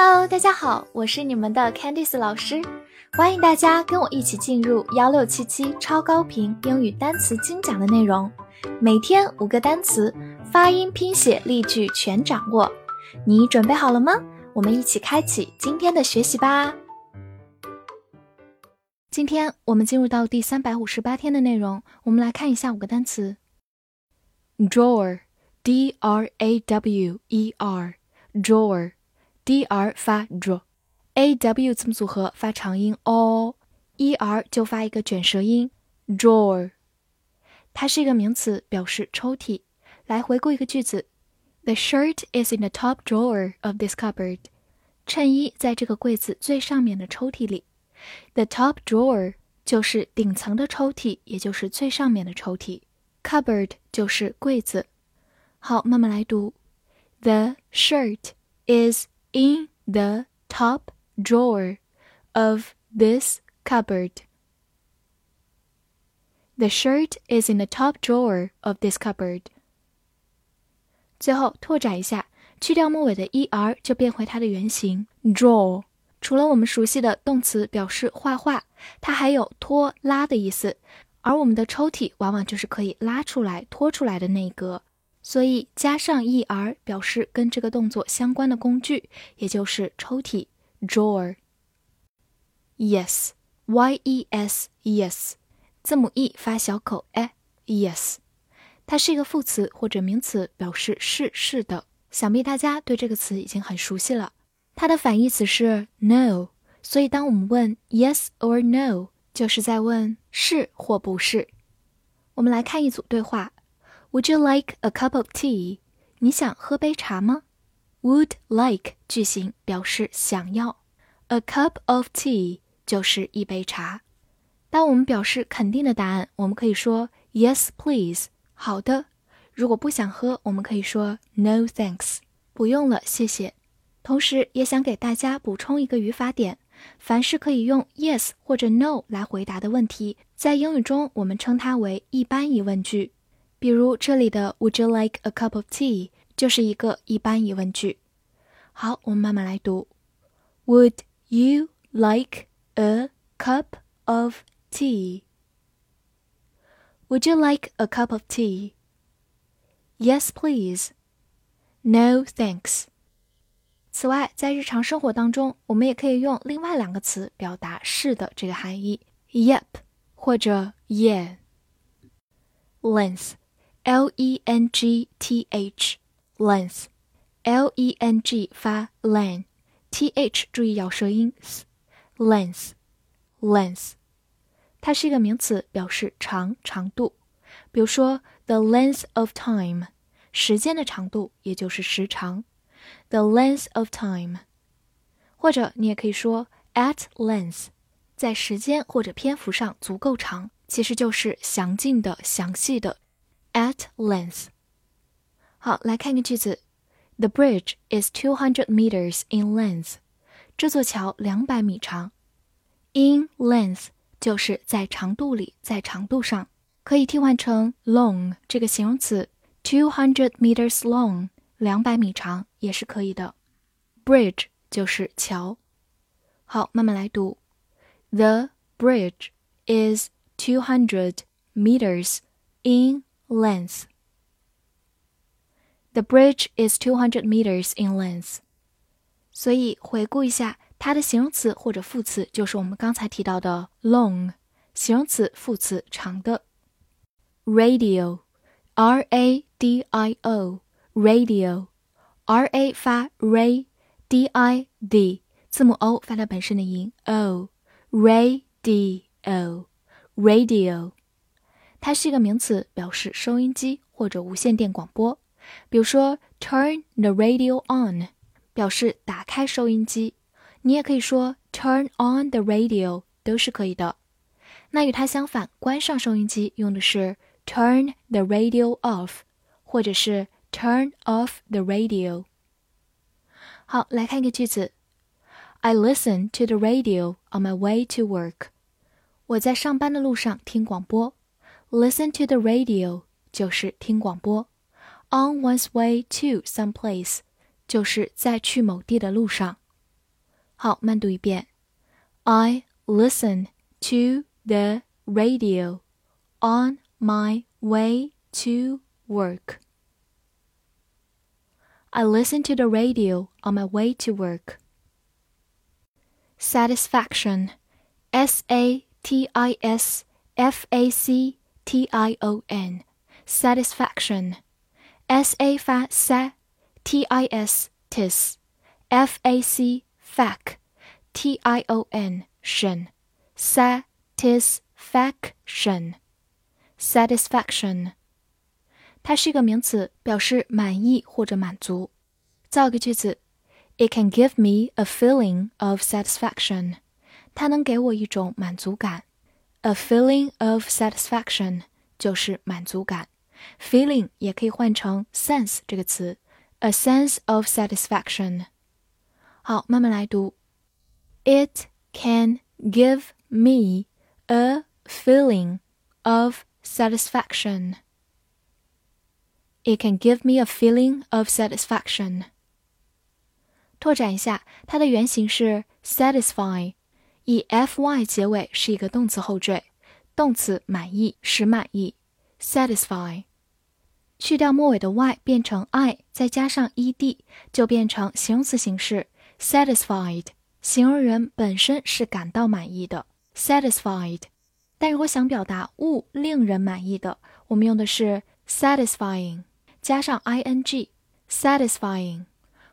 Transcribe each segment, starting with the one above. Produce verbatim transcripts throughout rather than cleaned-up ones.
Hello， 大家好，我是你们的 Candice 老师，欢迎大家跟我一起进入一六七七超高频英语单词精讲的内容。每天五个单词，发音、拼写、例句全掌握。你准备好了吗？我们一起开启今天的学习吧。今天我们进入到第三百五十八天的内容，我们来看一下五个单词。Drawer, D R A W E R, Drawer, D R 发 dr, A W 字母组合发长音 o, E R 就发一个卷舌音 drawer。它是一个名词，表示抽屉。来回顾一个句子 ：The shirt is in the top drawer of this cupboard. 衬衣在这个柜子最上面的抽屉里。The top drawer 就是顶层的抽屉，也就是最上面的抽屉。Cupboard 就是柜子。好，慢慢来读 ：The shirt is in the top drawer of this cupboard. The shirt is in the top drawer of this cupboard. 最后拓展一下，去掉末尾的 er 就变回它的原型 draw。除了我们熟悉的动词表示画画，它还有拖拉的意思，而我们的抽屉往往就是可以拉出来拖出来的那一格，所以加上 er 表示跟这个动作相关的工具，也就是抽屉 drawer。 Yes, Y E S, yes 字母 e 发小口 e, yes 它是一个副词或者名词，表示是是的，想必大家对这个词已经很熟悉了。它的反义词是 no， 所以当我们问 yes or no， 就是在问是或不是。我们来看一组对话 ：Would you like a cup of tea？ 你想喝杯茶吗 ？Would like 句型表示想要 ，a cup of tea 就是一杯茶。当我们表示肯定的答案，我们可以说 yes please， 好的。如果不想喝，我们可以说 no thanks， 不用了，谢谢。同时也想给大家补充一个语法点，凡是可以用 yes 或者 no 来回答的问题，在英语中我们称它为一般疑问句。比如这里的 Would you like a cup of tea 就是一个一般疑问句。好，我们慢慢来读 Would you like a cup of tea? Would you like a cup of tea? Yes, please. No, thanks.此外，在日常生活当中，我们也可以用另外两个词表达是的这个含义 yep 或者 yeah。 Length, L E N G T H, length L E N G 发 length, T H 注意咬舌音 length, length 它是一个名词，表示长长度。比如说 the length of time 时间的长度，也就是时长The length of time， 或者你也可以说 at length， 在时间或者篇幅上足够长，其实就是详尽的、详细的 at length。 好，来看一个句子 The bridge is two hundred meters in length， 这座桥两百米长。 In length 就是在长度里，在长度上，可以替换成 long 这个形容词， two hundred meters long两百米长也是可以的。 Bridge 就是桥。好，慢慢来读 The bridge is two hundred meters in length. The bridge is two hundred meters in length. 所以回顾一下，它的形容词或者副词就是我们刚才提到的 long， 形容词副词长的。 Radio, R A D I O，Radio, R A 发 ray, D I D 字母 O 发它本身的音 O, radio, radio 它是一个名词，表示收音机或者无线电广播。比如说 turn the radio on 表示打开收音机，你也可以说 turn on the radio 都是可以的。那与它相反，关上收音机用的是 turn the radio off 或者是Turn off the radio. 好，来看一个句子 I listen to the radio on my way to work. 我在上班的路上听广播。 Listen to the radio 就是听广播。 On one's way to some place 就是在去某地的路上。好，慢读一遍。I listen to the radio on my way to work. I listen to the radio on my way to work. Satisfaction. S A T I S F A C T I O N. Satisfaction. S A 发 sa, T I S tis, F A C fac, T I O N shin. Satisfaction. Satisfaction. 它是一个名词，表示满意或者满足。造个句子 ，It can give me a feeling of satisfaction. 它能给我一种满足感。A feeling of satisfaction 就是满足感。Feeling 也可以换成 sense 这个词。A sense of satisfaction. 好，慢慢来读。It can give me a feeling of satisfaction. It can give me a feeling of satisfaction. 拓展一下，它的原型是 satisfy， 以 fy 结尾是一个动词后缀，动词满意，使满意 satisfy。去掉末尾的 y 变成 i， 再加上 ed 就变成形容词形式 satisfied， 形容人本身是感到满意的 satisfied。但如果想表达物令人满意的，我们用的是 satisfying。加上 ing satisfying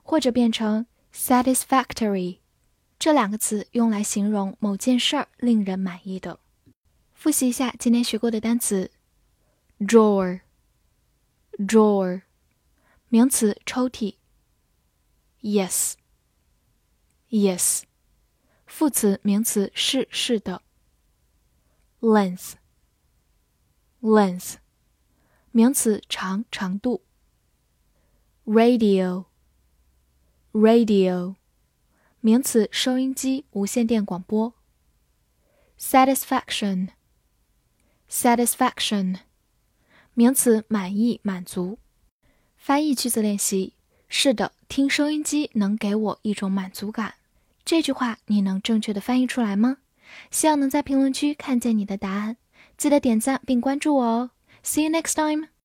或者变成 satisfactory， 这两个词用来形容某件事儿令人满意的。复习一下今天学过的单词 drawer drawer 名词抽屉 yes yes 副词名词是是的 length length名词长长度 radio radio 名词收音机无线电广播 satisfaction satisfaction 名词满意满足翻译句子练习是的听收音机能给我一种满足感这句话你能正确的翻译出来吗希望能在评论区看见你的答案记得点赞并关注我哦See you next time!